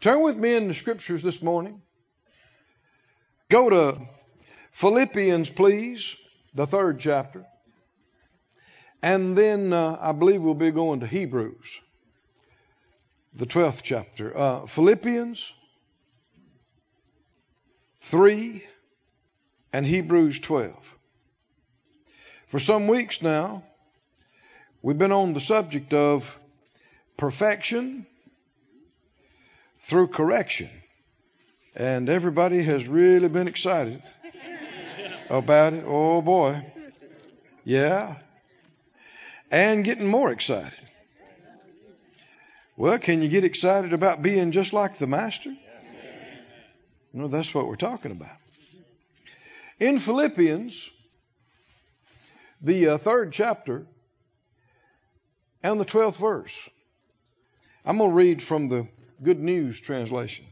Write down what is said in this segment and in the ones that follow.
Turn with me in the scriptures this morning. Go to Philippians, please, the 3rd chapter. And then I believe we'll be going to Hebrews, the 12th chapter. Philippians 3 and Hebrews 12. For some weeks now, we've been on the subject of perfection through correction. And everybody has really been excited about it. Oh, boy. Yeah. And getting more excited. Well, can you get excited about being just like the Master? No, that's what we're talking about. In Philippians, the 3rd chapter and the 12th verse. I'm going to read from the Good News Translation.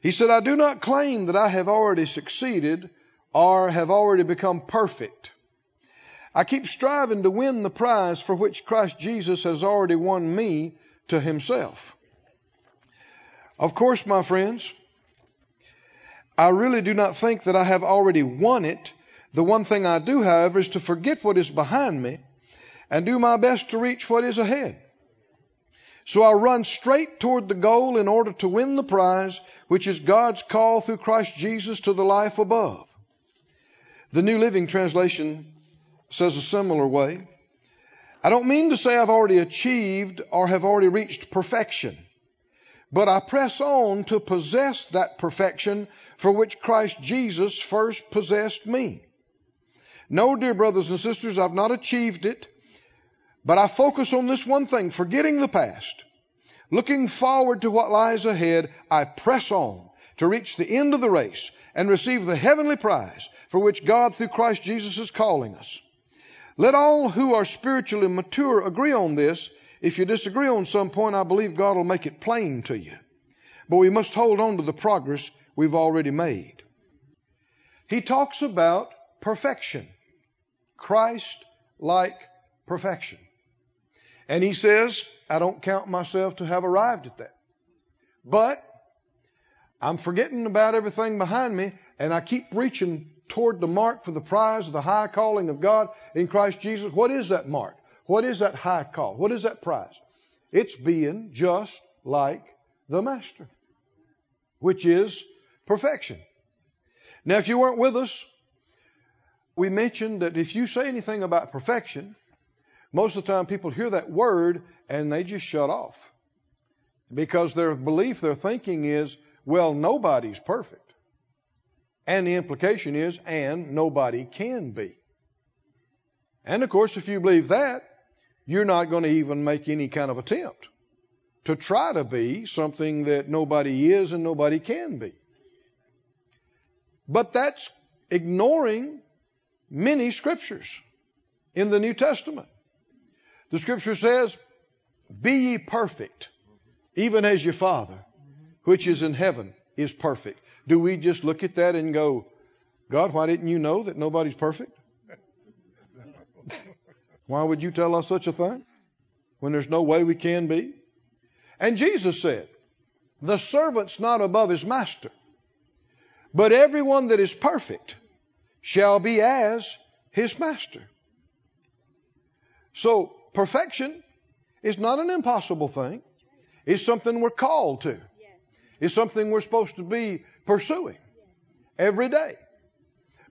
He said, I do not claim that I have already succeeded or have already become perfect. I keep striving to win the prize for which Christ Jesus has already won me to himself. Of course, my friends, I really do not think that I have already won it. The one thing I do, however, is to forget what is behind me and do my best to reach what is ahead. So I run straight toward the goal in order to win the prize, which is God's call through Christ Jesus to the life above. The New Living Translation says a similar way. I don't mean to say I've already achieved or have already reached perfection, but I press on to possess that perfection for which Christ Jesus first possessed me. No, dear brothers and sisters, I've not achieved it. But I focus on this one thing, forgetting the past, looking forward to what lies ahead. I press on to reach the end of the race and receive the heavenly prize for which God through Christ Jesus is calling us. Let all who are spiritually mature agree on this. If you disagree on some point, I believe God will make it plain to you. But we must hold on to the progress we've already made. He talks about perfection, Christ-like perfection. And he says, I don't count myself to have arrived at that. But I'm forgetting about everything behind me, and I keep reaching toward the mark for the prize of the high calling of God in Christ Jesus. What is that mark? What is that high call? What is that prize? It's being just like the Master, which is perfection. Now, if you weren't with us, we mentioned that if you say anything about perfection, most of the time people hear that word and they just shut off because their belief, their thinking is, well, nobody's perfect. And the implication is, and nobody can be. And of course, if you believe that, you're not going to even make any kind of attempt to try to be something that nobody is and nobody can be. But that's ignoring many scriptures in the New Testament. The scripture says, be ye perfect, even as your Father, which is in heaven, is perfect. Do we just look at that and go, God, why didn't you know that nobody's perfect? Why would you tell us such a thing when there's no way we can be? And Jesus said, the servant's not above his master, but everyone that is perfect shall be as his master. So, perfection is not an impossible thing. It's something we're called to. It's something we're supposed to be pursuing every day.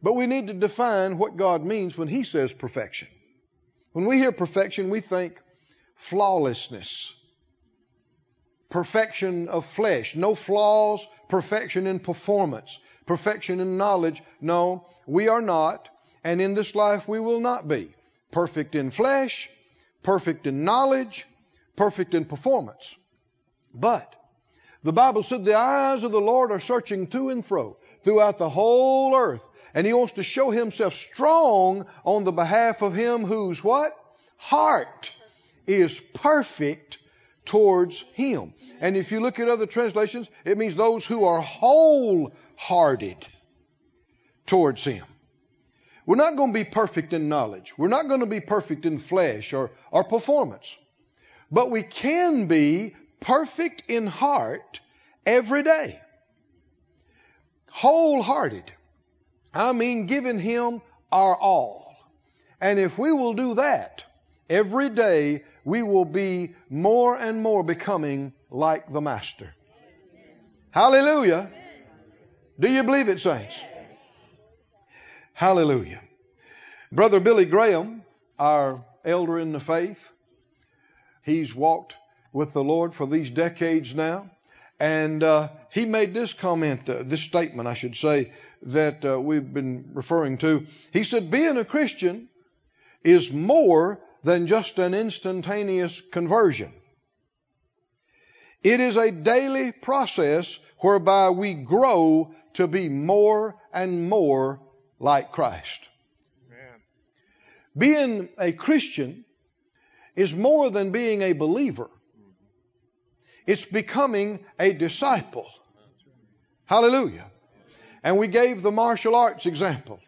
But we need to define what God means when he says perfection. When we hear perfection, we think flawlessness, perfection of flesh, no flaws, perfection in performance, perfection in knowledge. No, we are not, and in this life we will not be perfect in flesh, perfect in knowledge, perfect in performance. But the Bible said the eyes of the Lord are searching to and fro throughout the whole earth. And he wants to show himself strong on the behalf of him whose what? Heart is perfect towards him. And if you look at other translations, it means those who are wholehearted towards him. We're not going to be perfect in knowledge. We're not going to be perfect in flesh or performance. But we can be perfect in heart every day. Wholehearted. I mean, giving Him our all. And if we will do that every day, we will be more and more becoming like the Master. Hallelujah. Do you believe it, saints? Hallelujah. Brother Billy Graham, our elder in the faith, he's walked with the Lord for these decades now. And he made this comment, this statement, I should say, that we've been referring to. He said, being a Christian is more than just an instantaneous conversion. It is a daily process whereby we grow to be more and more like Christ. Amen. Being a Christian is more than being a believer. It's becoming a disciple. Hallelujah. And we gave the martial arts example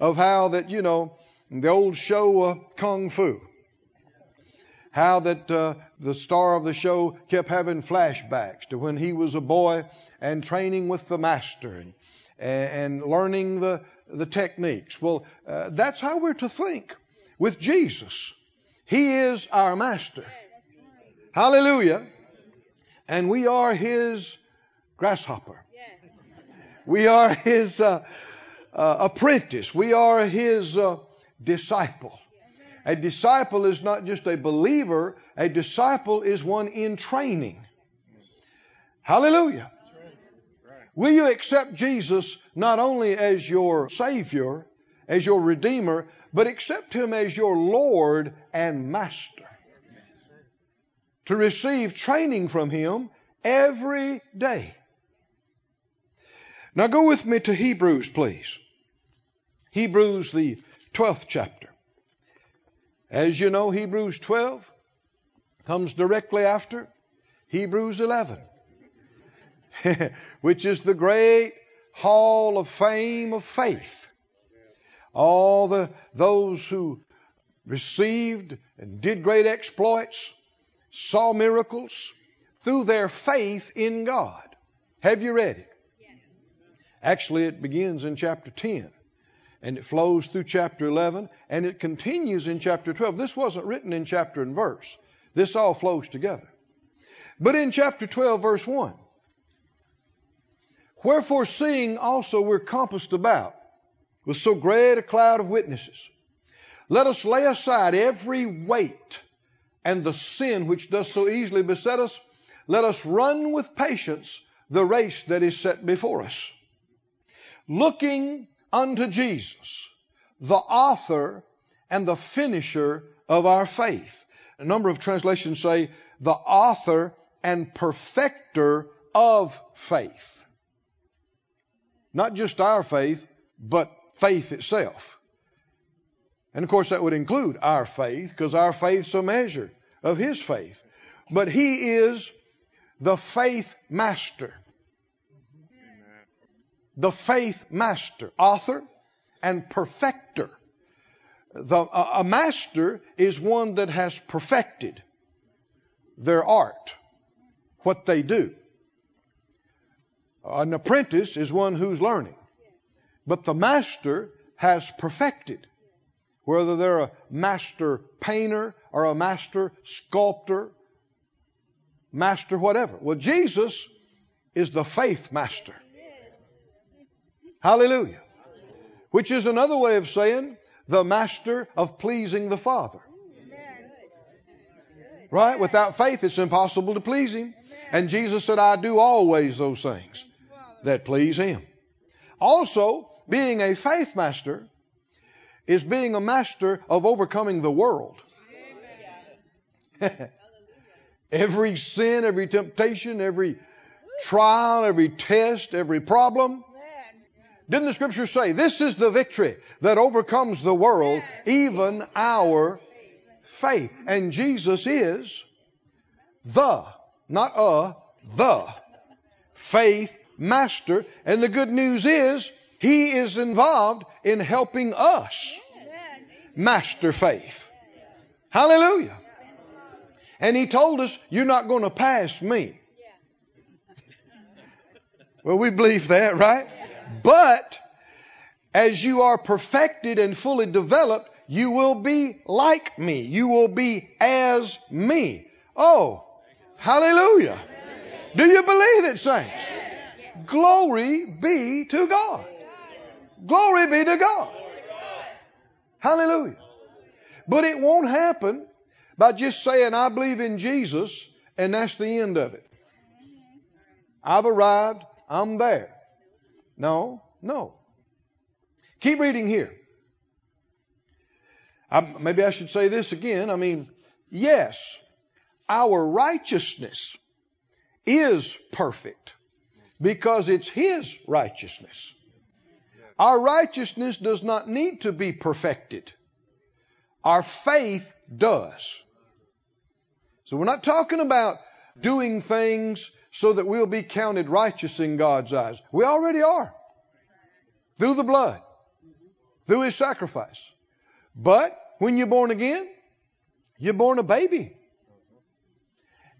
of how that, you know, the old show Kung Fu, how that the star of the show kept having flashbacks to when he was a boy and training with the master and learning the techniques. Well, that's how we're to think with Jesus. He is our master. Hallelujah. And we are His grasshopper. We are His apprentice. We are His disciple. A disciple is not just a believer. A disciple is one in training. Hallelujah. Will you accept Jesus not only as your Savior, as your Redeemer, but accept Him as your Lord and Master? To receive training from Him every day. Now go with me to Hebrews, please. Hebrews, the 12th chapter. As you know, Hebrews 12 comes directly after Hebrews 11, which is the great hall of fame of faith. All those who received and did great exploits, saw miracles through their faith in God. Have you read it? Actually, it begins in chapter 10, and it flows through chapter 11, and it continues in chapter 12. This wasn't written in chapter and verse. This all flows together. But in chapter 12, verse 1, wherefore seeing also we're compassed about with so great a cloud of witnesses, let us lay aside every weight and the sin which does so easily beset us. Let us run with patience the race that is set before us. Looking unto Jesus, the author and the finisher of our faith. A number of translations say the author and perfecter of faith. Not just our faith, but faith itself. And of course that would include our faith, because our faith's a measure of His faith. But He is the faith master. The faith master, author and perfecter. A master is one that has perfected their art, what they do. An apprentice is one who's learning. But the master has perfected. Whether they're a master painter or a master sculptor, master whatever. Well, Jesus is the faith master. Hallelujah. Which is another way of saying the master of pleasing the Father. Right? Without faith, it's impossible to please Him. And Jesus said, I do always those things that please Him. Also, being a faith master is being a master of overcoming the world. Every sin, every temptation, every trial, every test, every problem. Didn't the Scripture say, this is the victory that overcomes the world, even our faith? And Jesus is the, not the faith master. And the good news is, He is involved in helping us master faith. Hallelujah. And he told us, you're not going to pass me. Yeah. Well, we believe that, right? Yeah. But as you are perfected and fully developed, you will be like me. You will be as me. Oh, hallelujah. Do you believe it, saints? Glory be to God. Glory be to God. Hallelujah. But it won't happen by just saying, I believe in Jesus, and that's the end of it. I've arrived. I'm there. No. Keep reading here. Maybe I should say this again. Yes, our righteousness is perfect because it's His righteousness. Our righteousness does not need to be perfected. Our faith does. So we're not talking about doing things so that we'll be counted righteous in God's eyes. We already are. Through the blood. Through His sacrifice. But when you're born again, you're born a baby.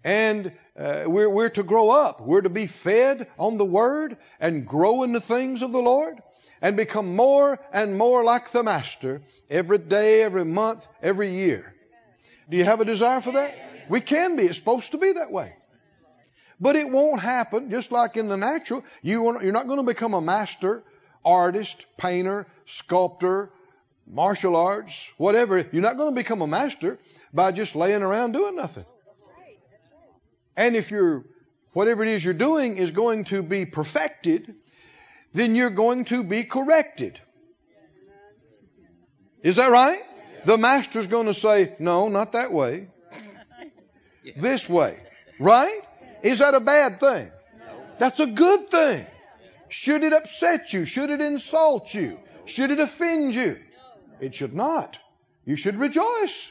And we're to grow up. We're to be fed on the Word and grow in the things of the Lord and become more and more like the Master every day, every month, every year. Do you have a desire for that? We can be. It's supposed to be that way. But it won't happen. Just like in the natural, you're not going to become a master, artist, painter, sculptor, martial arts, whatever. You're not going to become a master by just laying around doing nothing. And if whatever it is you're doing is going to be perfected, then you're going to be corrected. Is that right? The master's going to say, no, not that way. This way. Right? Is that a bad thing? That's a good thing. Should it upset you? Should it insult you? Should it offend you? It should not. You should rejoice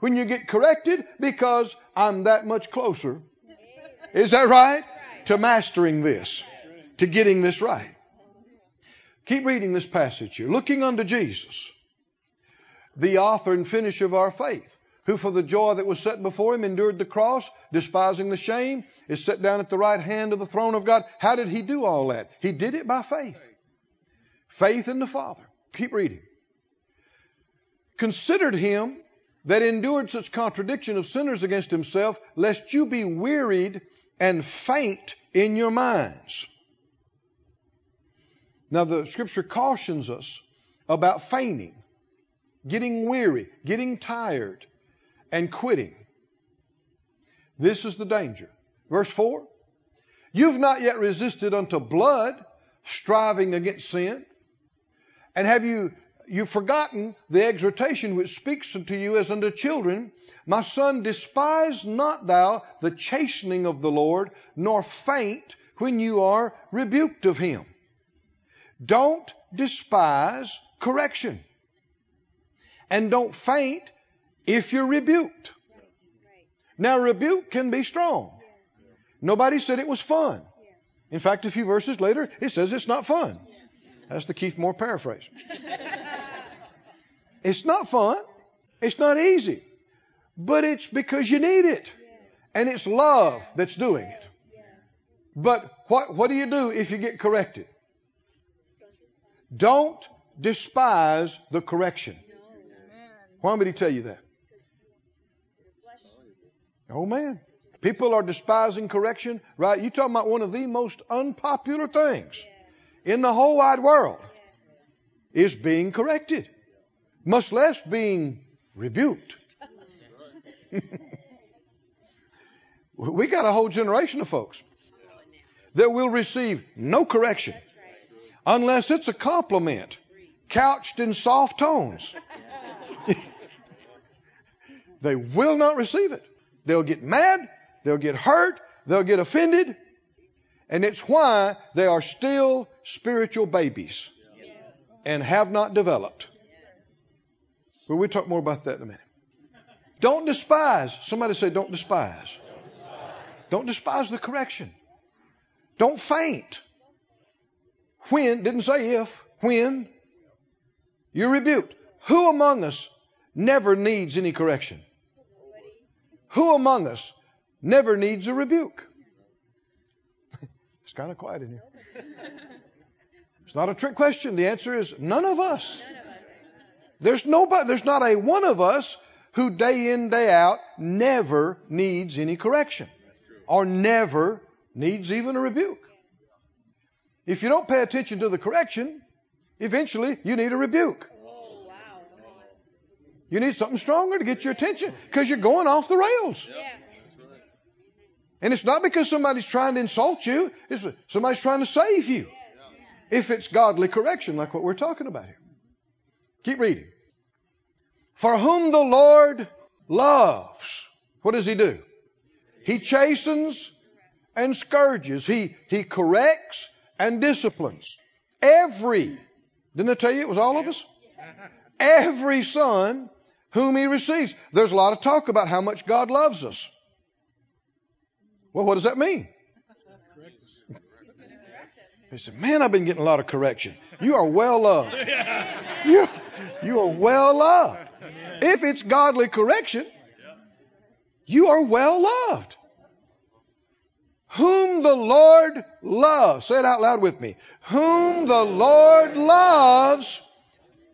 when you get corrected, because I'm that much closer. Is that right? To mastering this, to getting this right. Keep reading this passage here. Looking unto Jesus, the author and finisher of our faith, who for the joy that was set before Him endured the cross, despising the shame, is set down at the right hand of the throne of God. How did He do all that? He did it by faith. Faith in the Father. Keep reading. Considered Him that endured such contradiction of sinners against Himself, lest you be wearied and faint in your minds. Now the Scripture cautions us about fainting, getting weary, getting tired, and quitting. This is the danger. Verse 4, you've not yet resisted unto blood, striving against sin, and have you've forgotten the exhortation which speaks unto you as unto children. My son, despise not thou the chastening of the Lord, nor faint when you are rebuked of Him. Don't despise correction. And don't faint if you're rebuked. Now, rebuke can be strong. Nobody said it was fun. In fact, a few verses later, it says it's not fun. That's the Keith Moore paraphrase. It's not fun. It's not easy. But it's because you need it. And it's love that's doing it. But what do you do if you get corrected? Don't despise the correction. Why would he tell you that? Oh, man. People are despising correction, right? You're talking about one of the most unpopular things in the whole wide world is being corrected, much less being rebuked. We got a whole generation of folks that will receive no correction unless it's a compliment couched in soft tones. They will not receive it. They'll get mad, they'll get hurt, they'll get offended, and it's why they are still spiritual babies and have not developed. But we'll talk more about that in a minute. Don't despise. Somebody say, don't despise. Don't despise the correction. Don't faint. When, didn't say if, when you're rebuked. Who among us never needs any correction? Who among us never needs a rebuke? It's kind of quiet in here. It's not a trick question. The answer is none of us. There's nobody. There's not a one of us who day in, day out never needs any correction or never needs even a rebuke. If you don't pay attention to the correction, eventually you need a rebuke. You need something stronger to get your attention because you're going off the rails. And it's not because somebody's trying to insult you. It's somebody's trying to save you. If it's godly correction, like what we're talking about here. Keep reading. For whom the Lord loves, what does He do? He chastens and scourges. He corrects and disciplines. Didn't I tell you it was all of us? Every son whom He receives. There's a lot of talk about how much God loves us. Well, what does that mean? He said, man, I've been getting a lot of correction. You are well loved. You are well loved. If it's godly correction, you are well loved. Whom the Lord loves. Say it out loud with me. Whom the Lord loves,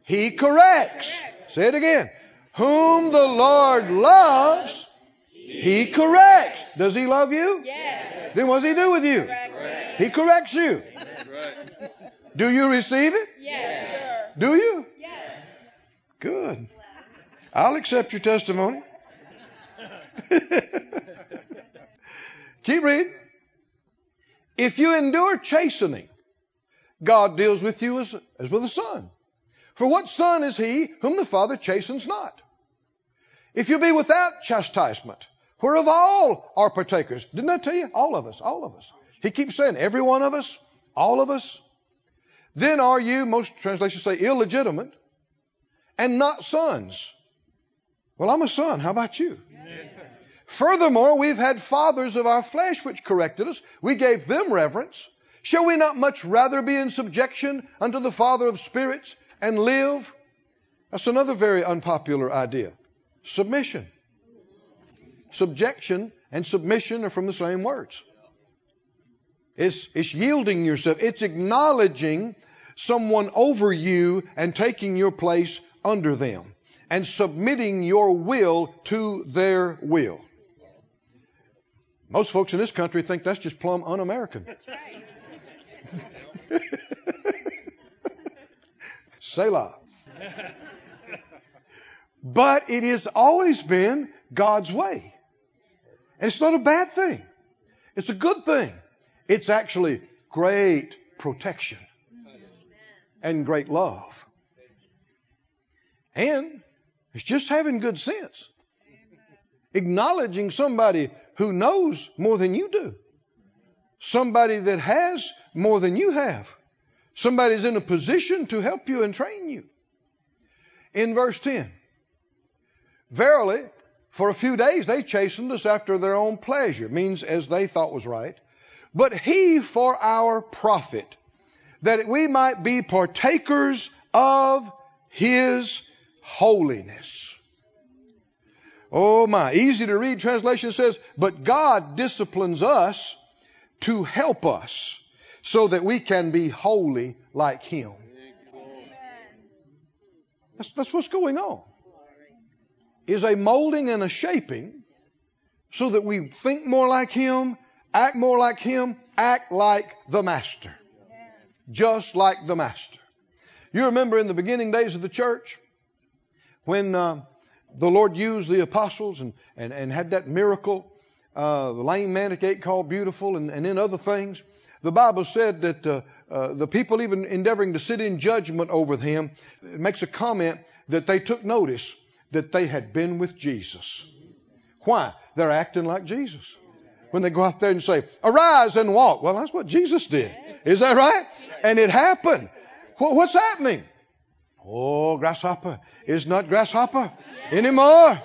He corrects. Say it again. Whom the Lord loves, He corrects. Does He love you? Yes. Then what does He do with you? Correct. He corrects you. Right. Do you receive it? Yes. Do you? Yes. Good. I'll accept your testimony. Keep reading. If you endure chastening, God deals with you as with a son. For what son is he whom the Father chastens not? If you be without chastisement, whereof all are partakers. Didn't I tell you? All of us. He keeps saying, every one of us, all of us. Then are you, most translations say, illegitimate and not sons. Well, I'm a son. How about you? Yes. Furthermore, we've had fathers of our flesh which corrected us. We gave them reverence. Shall we not much rather be in subjection unto the Father of spirits and live? That's another very unpopular idea. Submission. Subjection and submission are from the same words. It's yielding yourself. It's acknowledging someone over you and taking your place under them and submitting your will to their will. Most folks in this country think that's just plumb un-American. That's right. Selah. But it has always been God's way. And it's not a bad thing. It's a good thing. It's actually great protection and great love. And it's just having good sense. Acknowledging somebody who knows more than you do. Somebody that has more than you have. Somebody's in a position to help you and train you. In verse 10. Verily, for a few days they chastened us after their own pleasure, means as they thought was right, but He for our profit, that we might be partakers of His holiness. Oh my, easy to read translation says, but God disciplines us to help us so that we can be holy like Him. That's what's going on. Is a molding and a shaping so that we think more like Him, act more like Him, act like the Master. Just like the Master. You remember in the beginning days of the church when the Lord used the apostles and had that miracle, the lame man at gate called beautiful and then other things. The Bible said that the people even endeavoring to sit in judgment over him, it makes a comment that they took notice that they had been with Jesus. Why? They're acting like Jesus. When they go out there and say, arise and walk. Well, that's what Jesus did. Is that right? And it happened. What's happening? Oh, grasshopper is not grasshopper anymore.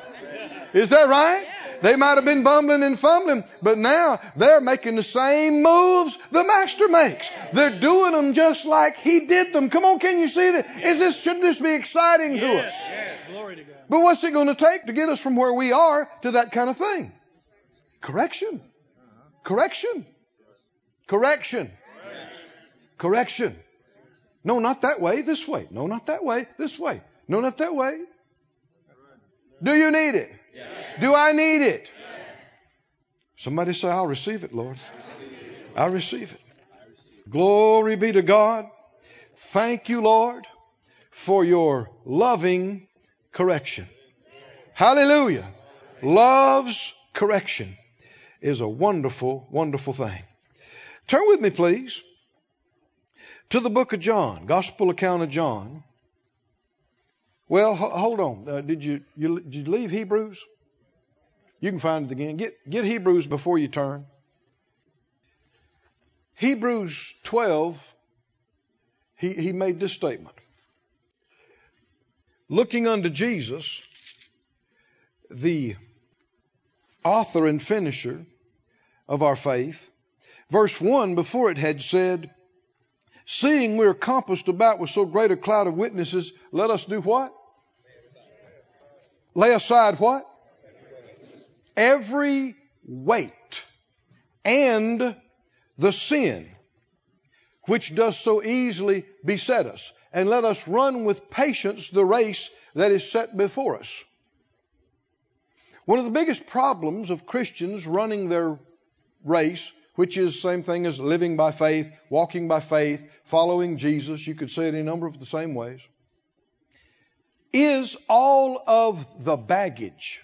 Is that right? Yeah. They might have been bumbling and fumbling, but now they're making the same moves the master makes. They're doing them just like he did them. Come on, can you see that? Shouldn't this be exciting to us? Yes. Glory to God. But what's it going to take to get us from where we are to that kind of thing? Correction. Correction. Correction. Correction. No, not that way, this way. No, not that way, this way. No, not that way. Do you need it? Yes. Do I need it? Yes. Somebody say, I'll receive it, Lord. I receive it. Glory be to God. Thank you, Lord, for your loving correction. Hallelujah. Love's correction is a wonderful, wonderful thing. Turn with me, please, to the book of John, Gospel account of John. Well, hold on. Did you leave Hebrews? You can find it again. Get Hebrews before you turn. Hebrews 12, he made this statement. Looking unto Jesus, the author and finisher of our faith, verse 1, before it had said, seeing we are compassed about with so great a cloud of witnesses, let us do what? Lay aside what? Every weight and the sin which does so easily beset us, and let us run with patience the race that is set before us. One of the biggest problems of Christians running their race, which is the same thing as living by faith, walking by faith, following Jesus. You could say it in a number of the same ways. Is all of the baggage.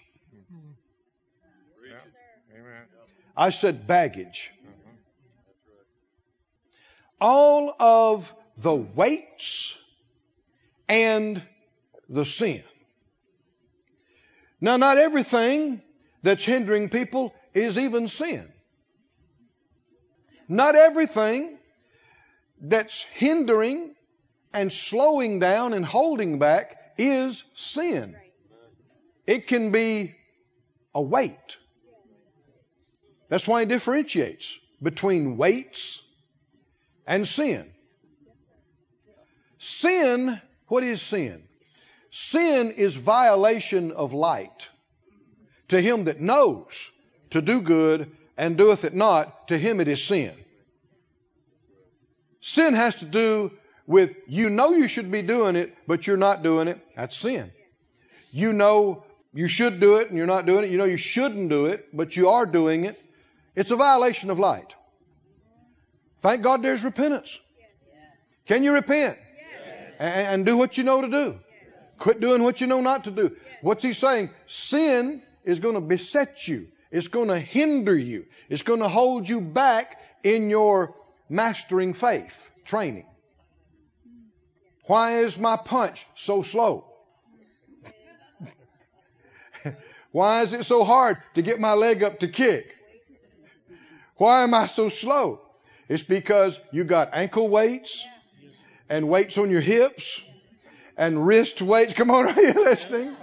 Amen. I said baggage. All of the weights and the sin. Now, not everything that's hindering people is even sin. Not everything that's hindering and slowing down and holding back is sin. It can be a weight. That's why he differentiates between weights and sin. Sin, what is sin? Sin is violation of light. To him that knows to do good and doeth it not, to him it is sin. Sin has to do with, you know you should be doing it, but you're not doing it. That's sin. You know you should do it, and you're not doing it. You know you shouldn't do it, but you are doing it. It's a violation of light. Thank God there's repentance. Can you repent? Yes. And do what you know to do? Yes. Quit doing what you know not to do. Yes. What's he saying? Sin is going to beset you. It's going to hinder you. It's going to hold you back in your mastering faith training. Why is my punch so slow? Why is it so hard to get my leg up to kick? Why am I so slow? It's because you got ankle weights and weights on your hips and wrist weights. Come on, are you listening?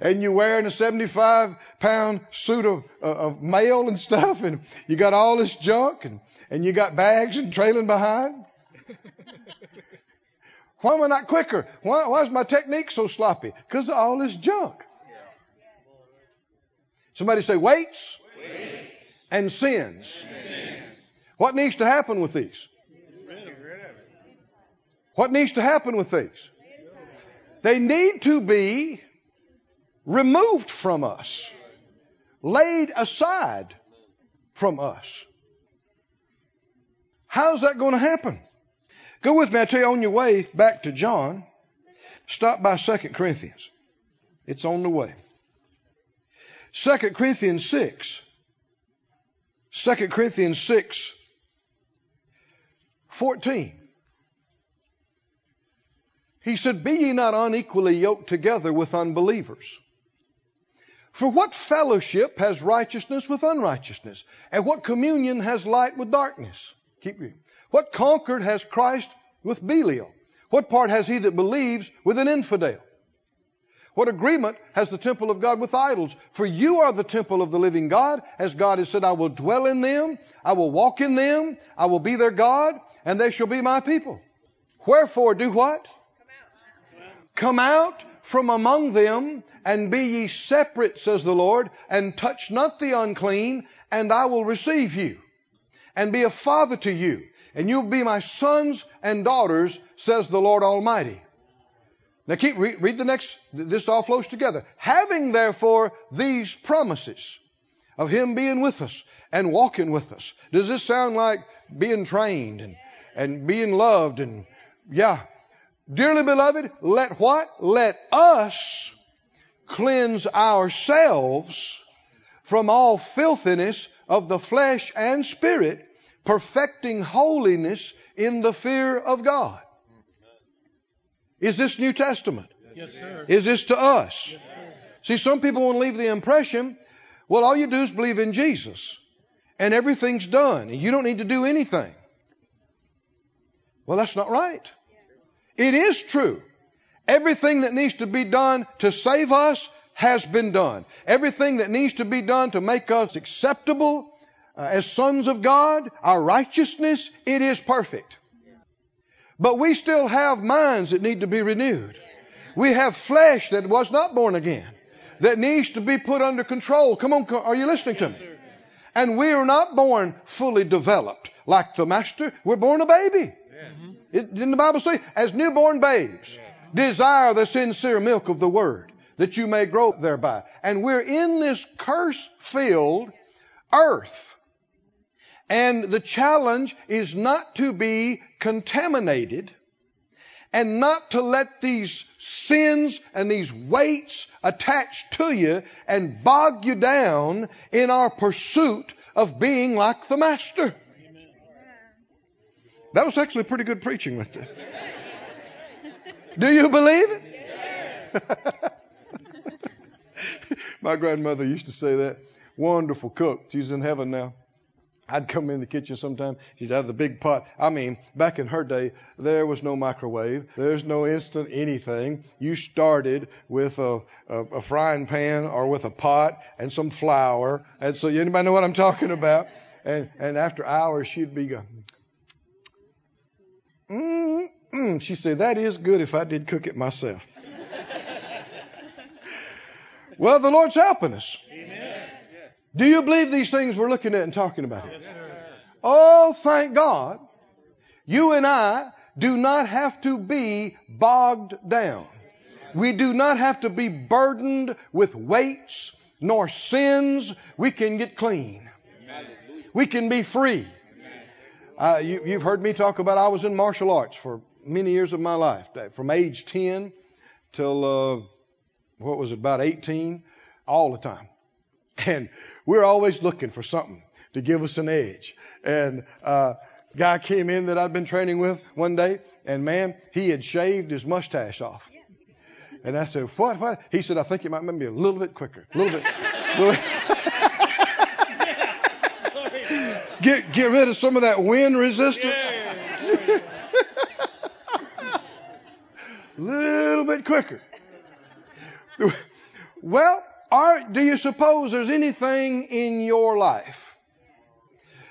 And you're wearing a 75-pound suit of mail and stuff, and you got all this junk, and you got bags and trailing behind. Why am I not quicker? Why is my technique so sloppy? Because of all this junk. Somebody say weights, and sins. What needs to happen with these? What needs to happen with these? They need to be removed from us, laid aside from us. How's that going to happen? Go with me. I tell you, on your way back to John, stop by 2 Corinthians. It's on the way. 2 Corinthians 6. 2 Corinthians 6:14. He said, be ye not unequally yoked together with unbelievers. For what fellowship has righteousness with unrighteousness? And what communion has light with darkness? Keep reading. What concord has Christ with Belial? What part has he that believes with an infidel? What agreement has the temple of God with idols? For you are the temple of the living God. As God has said, I will dwell in them. I will walk in them. I will be their God, and they shall be my people. Wherefore do what? Come out from among them, and be ye separate, says the Lord, and touch not the unclean, and I will receive you, and be a father to you, and you'll be my sons and daughters, says the Lord Almighty. Now keep read the next. This all flows together. Having therefore these promises of Him being with us and walking with us. Does this sound like being trained and being loved? And yeah. Dearly beloved, let what? Let us cleanse ourselves from all filthiness of the flesh and spirit, perfecting holiness in the fear of God. Is this New Testament? Yes, sir. Is this to us? Yes, sir. See, some people want to leave the impression, well, all you do is believe in Jesus and everything's done and you don't need to do anything. Well, that's not right. It is true. Everything that needs to be done to save us has been done. Everything that needs to be done to make us acceptable as sons of God, our righteousness, it is perfect. But we still have minds that need to be renewed. We have flesh that was not born again, that needs to be put under control. Come on, are you listening to me? And we are not born fully developed like the Master. We're born a baby. Mm-hmm. Didn't the Bible say, as newborn babes, desire the sincere milk of the word, that you may grow thereby. And we're in this curse-filled earth. And the challenge is not to be contaminated and not to let these sins and these weights attach to you and bog you down in our pursuit of being like the Master. That was actually pretty good preaching right there. Do you believe it? Yes. My grandmother used to say that. Wonderful cook. She's in heaven now. I'd come in the kitchen sometime. She'd have the big pot. I mean, back in her day, there was no microwave. There's no instant anything. You started with a frying pan or with a pot and some flour. And so anybody know what I'm talking about? And after hours, she'd be going, mm-mm. She said, that is good if I did cook it myself. Well, the Lord's helping us. Amen. Do you believe these things we're looking at and talking about here? Yes, sir. Oh, thank God. You and I do not have to be bogged down. We do not have to be burdened with weights nor sins. We can get clean. We can be free. You've heard me talk about I was in martial arts for many years of my life, from age 10 till, about 18, all the time. And we're always looking for something to give us an edge. And a guy came in that I'd been training with one day, and man, he had shaved his mustache off. And I said, what? He said, I think it might make me a little bit quicker. A little bit. Get rid of some of that wind resistance. Yeah. A little bit quicker. Well, do you suppose there's anything in your life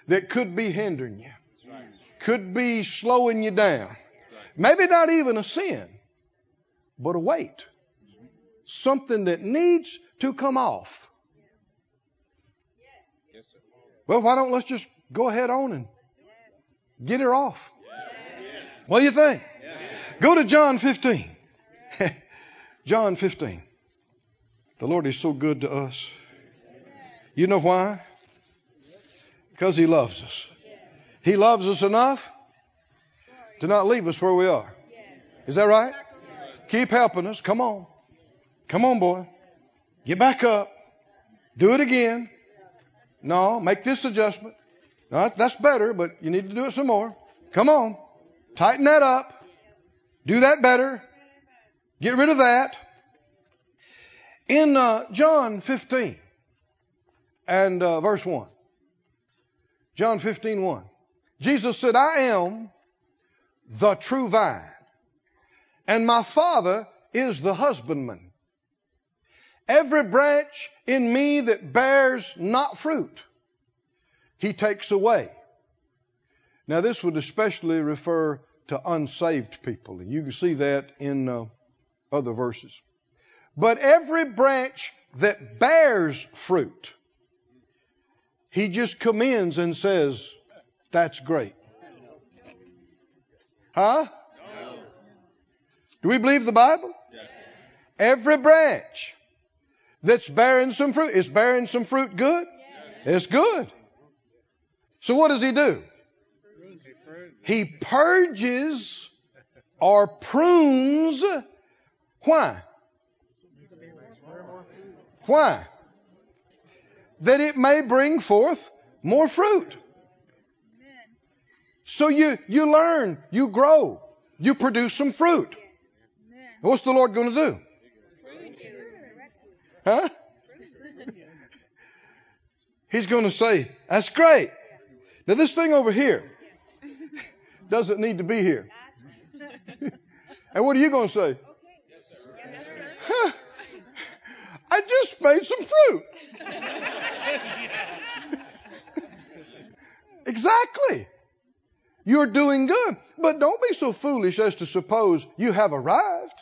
that could be hindering you? Right. Could be slowing you down? Right. Maybe not even a sin, but a weight. Mm-hmm. Something that needs to come off. Yes. Well, why don't let's just go ahead on and get her off. Yes. What do you think? Yes. Go to John 15. John 15. The Lord is so good to us. You know why? Because He loves us. He loves us enough to not leave us where we are. Is that right? Keep helping us. Come on. Come on, boy. Get back up. Do it again. No, make this adjustment. No, that's better, but you need to do it some more. Come on. Tighten that up. Do that better. Get rid of that. In John 15 and verse 1. John 15:1. Jesus said, I am the true vine, and my Father is the husbandman. Every branch in me that bears not fruit, he takes away. Now, this would especially refer to unsaved people. And you can see that in other verses. But every branch that bears fruit, he just commends and says, that's great. Huh? No. Do we believe the Bible? Yes. Every branch that's bearing some fruit, is bearing some fruit good? Yes. It's good. So what does he do? He purges or prunes. Why? Why? That it may bring forth more fruit. So you learn, you grow, you produce some fruit. What's the Lord going to do? Huh? He's going to say, that's great. Now this thing over here doesn't need to be here. And what are you going to say? Huh? I just made some fruit. Exactly. You're doing good. But don't be so foolish as to suppose you have arrived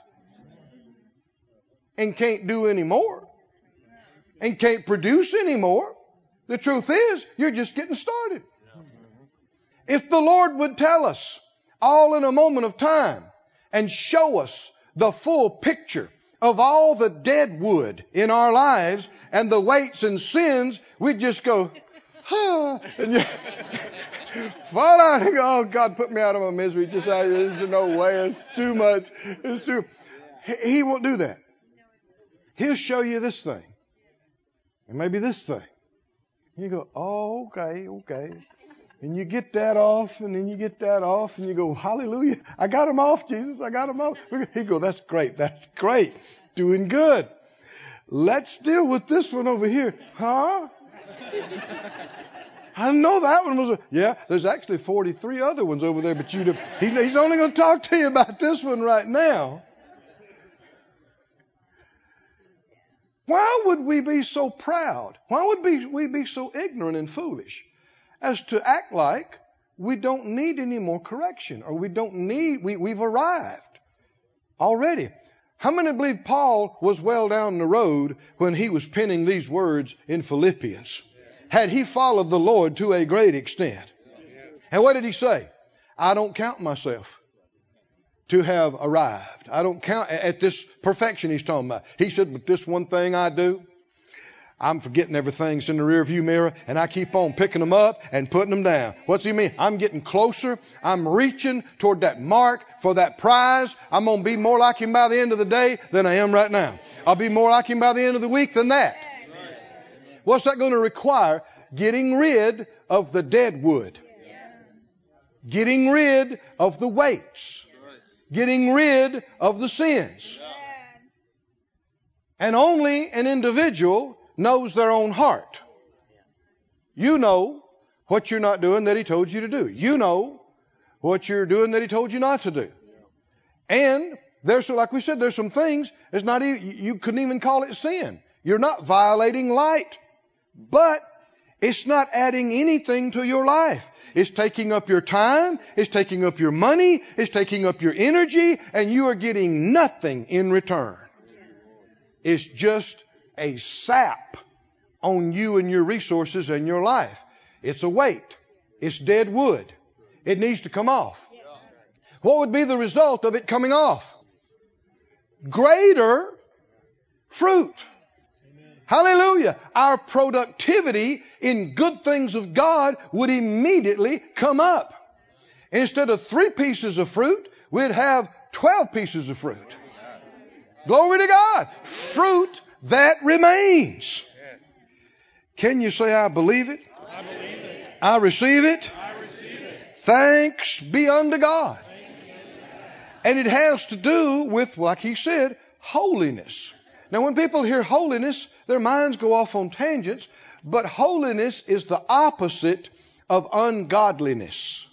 and can't do any more and can't produce any more. The truth is, you're just getting started. If the Lord would tell us all in a moment of time and show us the full picture of all the dead wood in our lives and the weights and sins, we'd just go, huh? Fall out and go, oh, God, put me out of my misery. Just there's no way. It's too much. It's too. He won't do that. He'll show you this thing and maybe this thing. And you go, oh, okay. And you get that off, and then you get that off, and you go, hallelujah, I got him off, Jesus, I got him off. He go, that's great, doing good. Let's deal with this one over here. Huh? I know that one was, there's actually 43 other ones over there, but he's only going to talk to you about this one right now. Why would we be so proud? Why would we be so ignorant and foolish as to act like we don't need any more correction, or we've arrived already? How many believe Paul was well down the road when he was penning these words in Philippians? Had he followed the Lord to a great extent? And what did he say? I don't count myself to have arrived. I don't count at this perfection he's talking about. He said, but this one thing I do, I'm forgetting everything's in the rearview mirror, and I keep on picking them up and putting them down. What's he mean? I'm getting closer. I'm reaching toward that mark for that prize. I'm going to be more like him by the end of the day than I am right now. I'll be more like him by the end of the week than that. What's that going to require? Getting rid of the dead wood. Getting rid of the weights. Getting rid of the sins. And only an individual knows their own heart. You know what you're not doing that he told you to do. You know what you're doing that he told you not to do. And there's, like we said, there's some things it's not even, you couldn't even call it sin. You're not violating light, but it's not adding anything to your life. It's taking up your time. It's taking up your money. It's taking up your energy, and you are getting nothing in return. It's just a sap on you and your resources and your life. It's a weight. It's dead wood. It needs to come off. What would be the result of it coming off? Greater fruit. Hallelujah. Our productivity in good things of God would immediately come up. Instead of 3 pieces of fruit, we'd have 12 pieces of fruit. Glory to God. Fruit that remains. Can you say, I believe it? I believe it. I receive it. I receive it. Thanks be unto God. And it has to do with, like he said, holiness. Now, when people hear holiness, their minds go off on tangents, but holiness is the opposite of ungodliness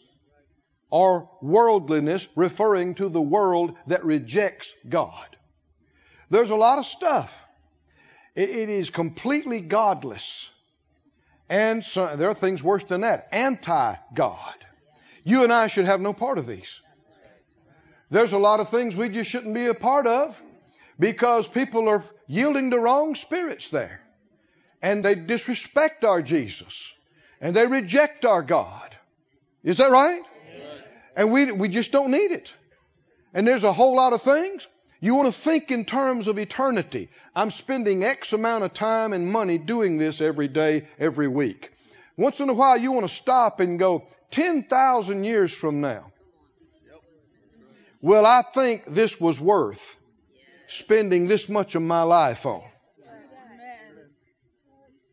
or worldliness, referring to the world that rejects God. There's a lot of stuff It is completely godless. And so, there are things worse than that. Anti-God. You and I should have no part of these. There's a lot of things we just shouldn't be a part of because people are yielding to wrong spirits there. And they disrespect our Jesus. And they reject our God. Is that right? Yes. And we just don't need it. And there's a whole lot of things. You want to think in terms of eternity. I'm spending X amount of time and money doing this every day, every week. Once in a while, you want to stop and go, 10,000 years from now, well, I think this was worth spending this much of my life on.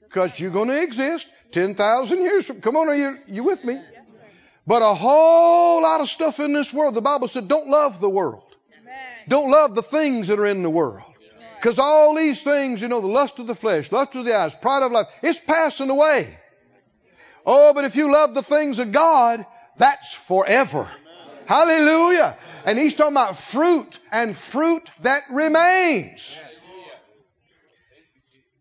Because you're going to exist 10,000 years from now. Come on, are you with me? But a whole lot of stuff in this world. The Bible said, don't love the world. Don't love the things that are in the world. Because all these things, the lust of the flesh, lust of the eyes, pride of life, it's passing away. Oh, but if you love the things of God, that's forever. Amen. Hallelujah. And he's talking about fruit, and fruit that remains.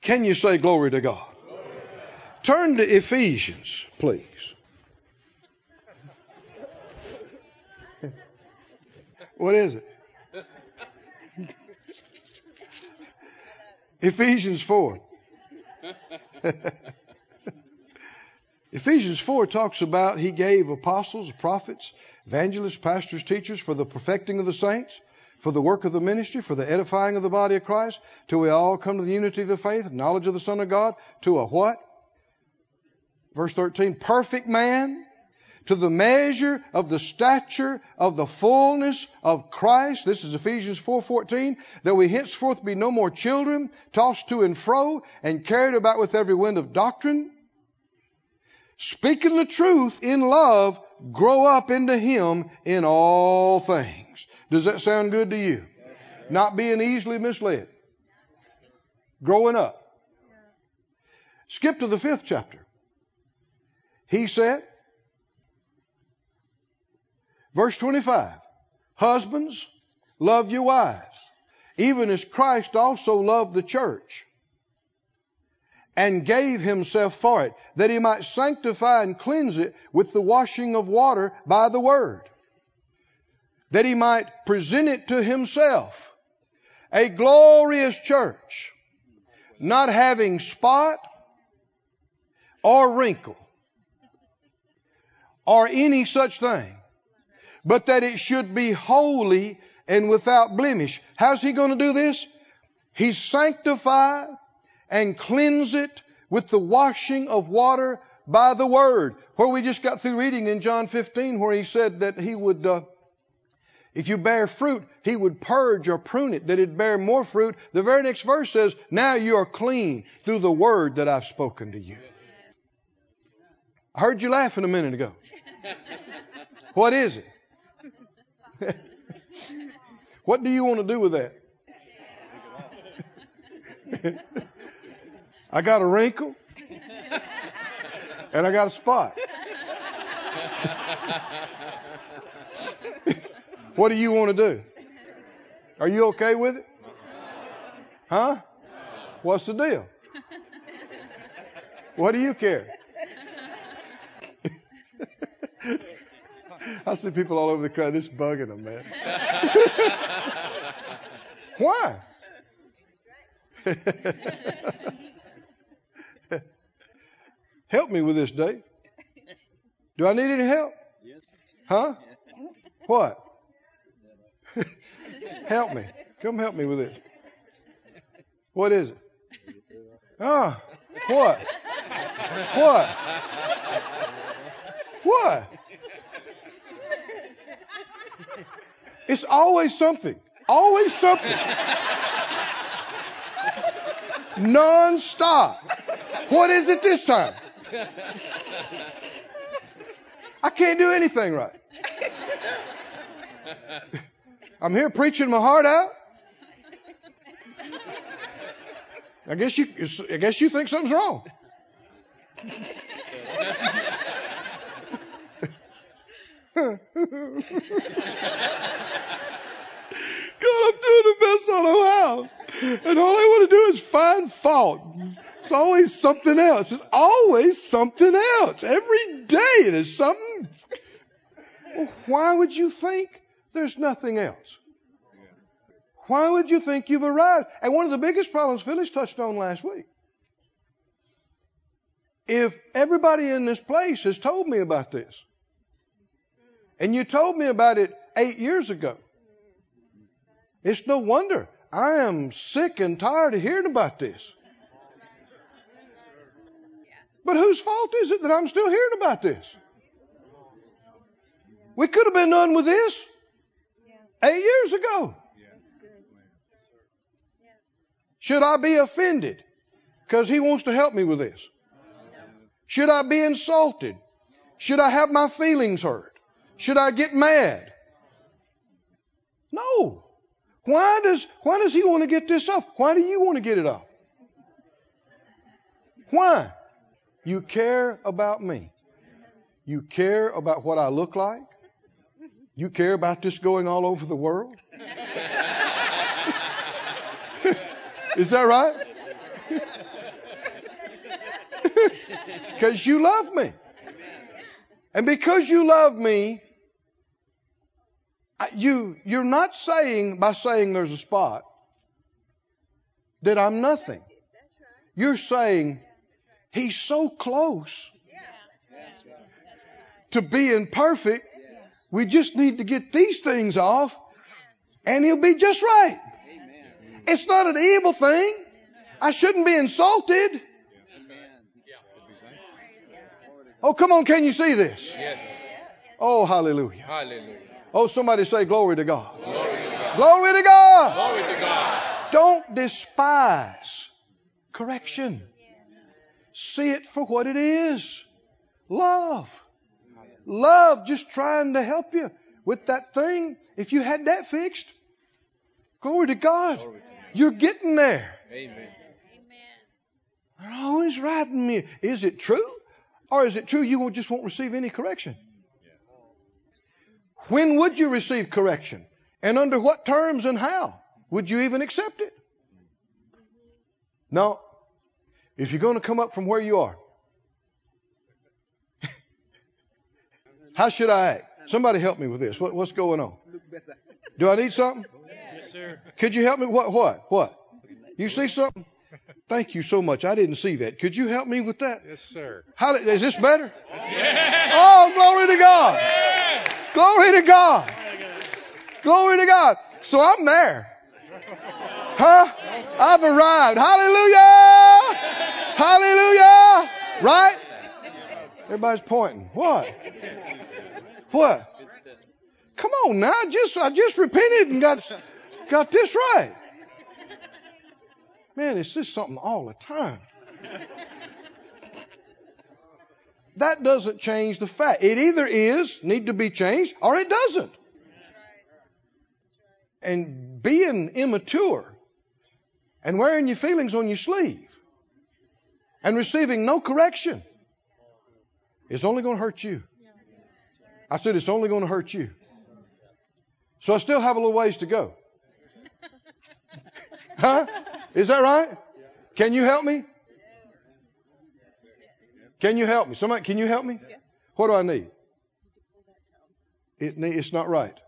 Can you say glory to God? Glory to God. Turn to Ephesians, please. What is it? Ephesians 4. Ephesians 4 talks about he gave apostles, prophets, evangelists, pastors, teachers for the perfecting of the saints, for the work of the ministry, for the edifying of the body of Christ, till we all come to the unity of the faith, knowledge of the Son of God, to a what? Verse 13, perfect man, to the measure of the stature of the fullness of Christ. This is Ephesians 4:14. That we henceforth be no more children, tossed to and fro, and carried about with every wind of doctrine. Speaking the truth in love, grow up into Him in all things. Does that sound good to you? Yes, sir. Not being easily misled. Growing up. Skip to the 5th chapter. He said, Verse 25, husbands, love your wives, even as Christ also loved the church and gave himself for it, that he might sanctify and cleanse it with the washing of water by the word, that he might present it to himself, a glorious church, not having spot or wrinkle or any such thing, but that it should be holy and without blemish. How's he going to do this? He sanctify and cleanse it with the washing of water by the word. Where we just got through reading in John 15, where he said that he would, if you bear fruit, he would purge or prune it, that it'd bear more fruit. The very next verse says, now you are clean through the word that I've spoken to you. I heard you laughing a minute ago. What is it? What do you want to do with that? I got a wrinkle and I got a spot. What do you want to do? Are you okay with it? Huh? What's the deal? What do you care? I see people all over the crowd. It's bugging them, man. Why? Help me with this, Dave. Do I need any help? Huh? What? Help me. Come help me with this. What is it? Ah, oh, what? What? What? It's always something. Always something. Non-stop. What is it this time? I can't do anything right. I'm here preaching my heart out. I guess you think something's wrong. God, I'm doing the best I know how. And all I want to do is find fault. It's always something else. It's always something else. Every day there's something. Well, why would you think there's nothing else? Why would you think you've arrived? And one of the biggest problems Phyllis touched on last week. If everybody in this place has told me about this, and you told me about it 8 years ago, it's no wonder I am sick and tired of hearing about this. But whose fault is it that I'm still hearing about this? We could have been done with this 8 years ago. Should I be offended because he wants to help me with this? Should I be insulted? Should I have my feelings hurt? Should I get mad? No. Why does he want to get this off? Why do you want to get it off? Why? You care about me. You care about what I look like. You care about this going all over the world. Is that right? Because you love me. And because you love me, you're not saying, by saying there's a spot, that I'm nothing. You're saying he's so close to being perfect. We just need to get these things off and he'll be just right. It's not an evil thing. I shouldn't be insulted. Oh, come on, can you see this? Yes. Oh, hallelujah. Hallelujah. Oh, somebody say glory to God. Glory to God. Glory to God. Glory to God. Don't despise correction. See it for what it is. Love. Love just trying to help you with that thing. If you had that fixed, glory to God. You're getting there. Amen. They're always writing me. Is it true? Or is it true you just won't receive any correction? When would you receive correction? And under what terms and how? Would you even accept it? No. If you're going to come up from where you are, how should I act? Somebody help me with this. What's going on? Do I need something? Yes, sir. Could you help me? What? You see something? Thank you so much. I didn't see that. Could you help me with that? Yes, sir. Is this better? Yes. Oh, glory to God. Yes. Glory to God. Glory to God. So I'm there. Huh? I've arrived. Hallelujah. Hallelujah. Right? Everybody's pointing. What? Come on now. I just repented and got this right. Man, it's just something all the time. That doesn't change the fact. It either is, need to be changed, or it doesn't. And being immature and wearing your feelings on your sleeve and receiving no correction is only going to hurt you. I said it's only going to hurt you. So I still have a little ways to go. Huh? Is that right? Can you help me? Can you help me? Somebody, can you help me? Yes. What do I need? It's not right.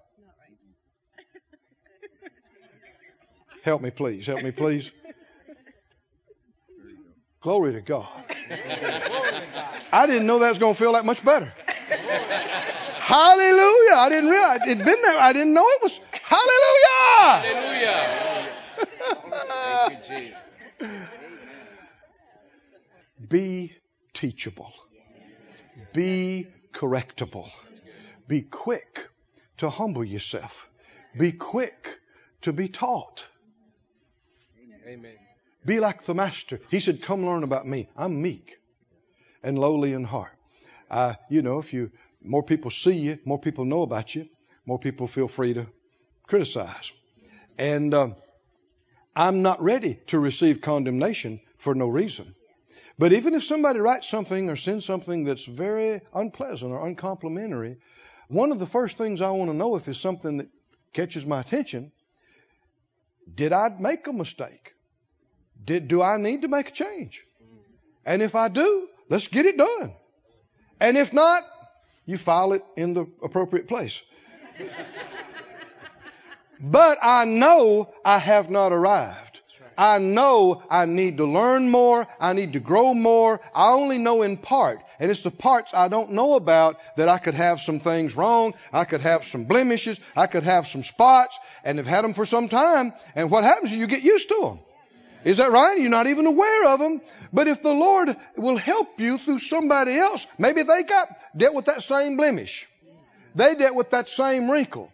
Help me, please. Help me, please. Glory to God. I didn't know that was going to feel that much better. Hallelujah. I didn't realize it'd been there. I didn't know it was. Hallelujah. Hallelujah. Be teachable. Be correctable. Be quick to humble yourself. Be quick to be taught. Amen. Be like the master. He said, come learn about me. I'm meek and lowly in heart. More people see you, more people know about you, more people feel free to criticize. And I'm not ready to receive condemnation for no reason. But even if somebody writes something or sends something that's very unpleasant or uncomplimentary, one of the first things I want to know if it's something that catches my attention Did I make a mistake? Do I need to make a change? And if I do, let's get it done. And if not, you file it in the appropriate place. But I know I have not arrived. I know I need to learn more. I need to grow more. I only know in part. And it's the parts I don't know about that I could have some things wrong. I could have some blemishes. I could have some spots. And have had them for some time. And what happens is you get used to them. Is that right? You're not even aware of them. But if the Lord will help you through somebody else, maybe they dealt with that same blemish. They dealt with that same wrinkle.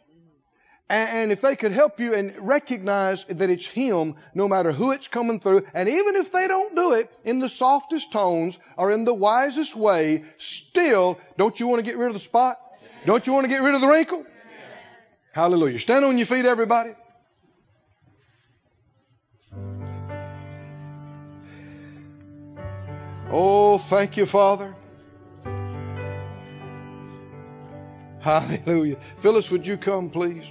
And if they could help you and recognize that it's Him, no matter who it's coming through, and even if they don't do it in the softest tones or in the wisest way, still, don't you want to get rid of the spot? Don't you want to get rid of the wrinkle? Yes. Hallelujah. Stand on your feet, everybody. Oh, thank you, Father. Hallelujah. Phyllis, would you come, please?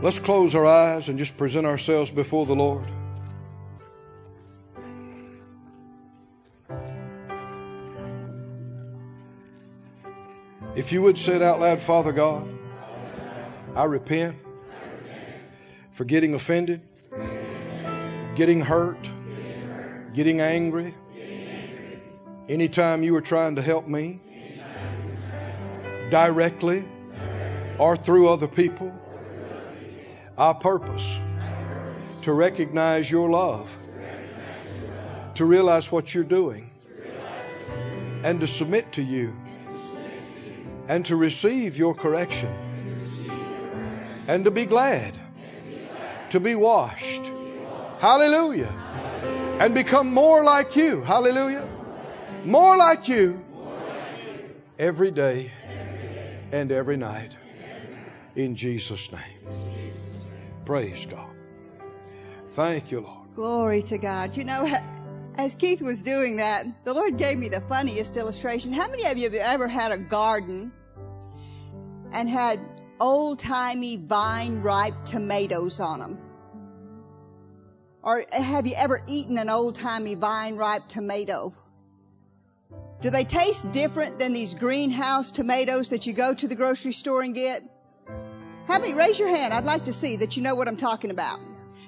Let's close our eyes and just present ourselves before the Lord. If you would say it out loud, Father God, I repent for getting offended, getting hurt, getting angry. Anytime you were trying to help me, directly or through other people, I purpose to recognize your love, to realize what you're doing, and to submit to you, and to receive your correction, and to be glad, to be washed. Hallelujah. And become more like you. Hallelujah. More like you every day and every night. In Jesus' name. Praise God. Thank you, Lord. Glory to God. You know, as Keith was doing that, the Lord gave me the funniest illustration. How many of you have ever had a garden and had old-timey vine-ripe tomatoes on them? Or have you ever eaten an old-timey vine-ripe tomato? Do they taste different than these greenhouse tomatoes that you go to the grocery store and get? How many? Raise your hand. I'd like to see that you know what I'm talking about.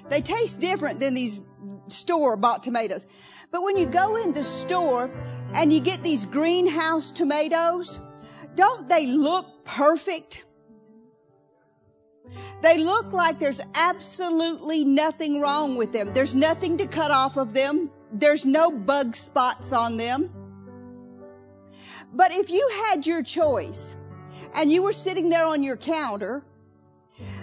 They taste different than these store-bought tomatoes. But when you go in the store and you get these greenhouse tomatoes, don't they look perfect? They look like there's absolutely nothing wrong with them. There's nothing to cut off of them. There's no bug spots on them. But if you had your choice and you were sitting there on your counter,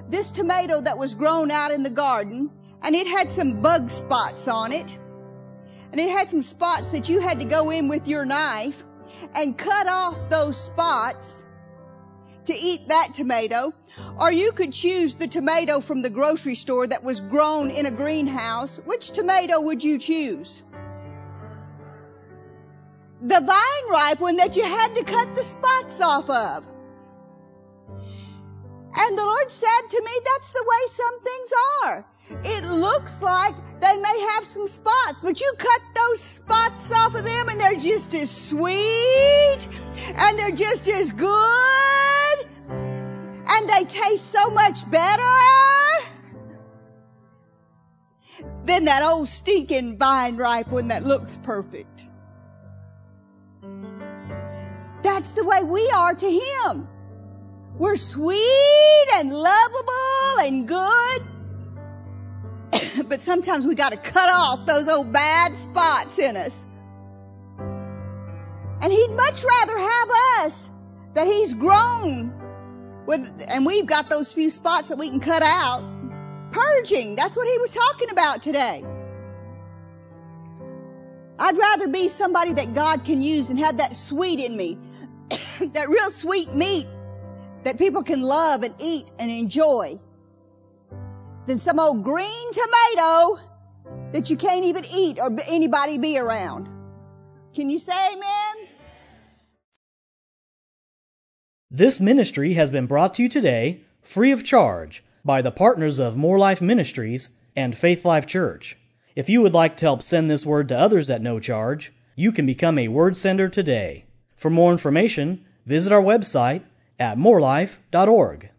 this tomato that was grown out in the garden, and it had some bug spots on it, and it had some spots that you had to go in with your knife and cut off those spots to eat that tomato, or you could choose the tomato from the grocery store that was grown in a greenhouse. Which tomato would you choose? The vine ripe one that you had to cut the spots off of. And the Lord said to me, that's the way some things are. It looks like they may have some spots, but you cut those spots off of them and they're just as sweet and they're just as good and they taste so much better than that old stinking vine ripe one that looks perfect. That's the way we are to Him. We're sweet and lovable and good. But sometimes we got to cut off those old bad spots in us. And He'd much rather have us that He's grown with, and we've got those few spots that we can cut out. Purging. That's what He was talking about today. I'd rather be somebody that God can use and have that sweet in me, that real sweet meat that people can love and eat and enjoy, than some old green tomato that you can't even eat or anybody be around. Can you say amen? This ministry has been brought to you today free of charge by the partners of More Life Ministries and Faith Life Church. If you would like to help send this word to others at no charge, you can become a word sender today. For more information, visit our website at morelife.org.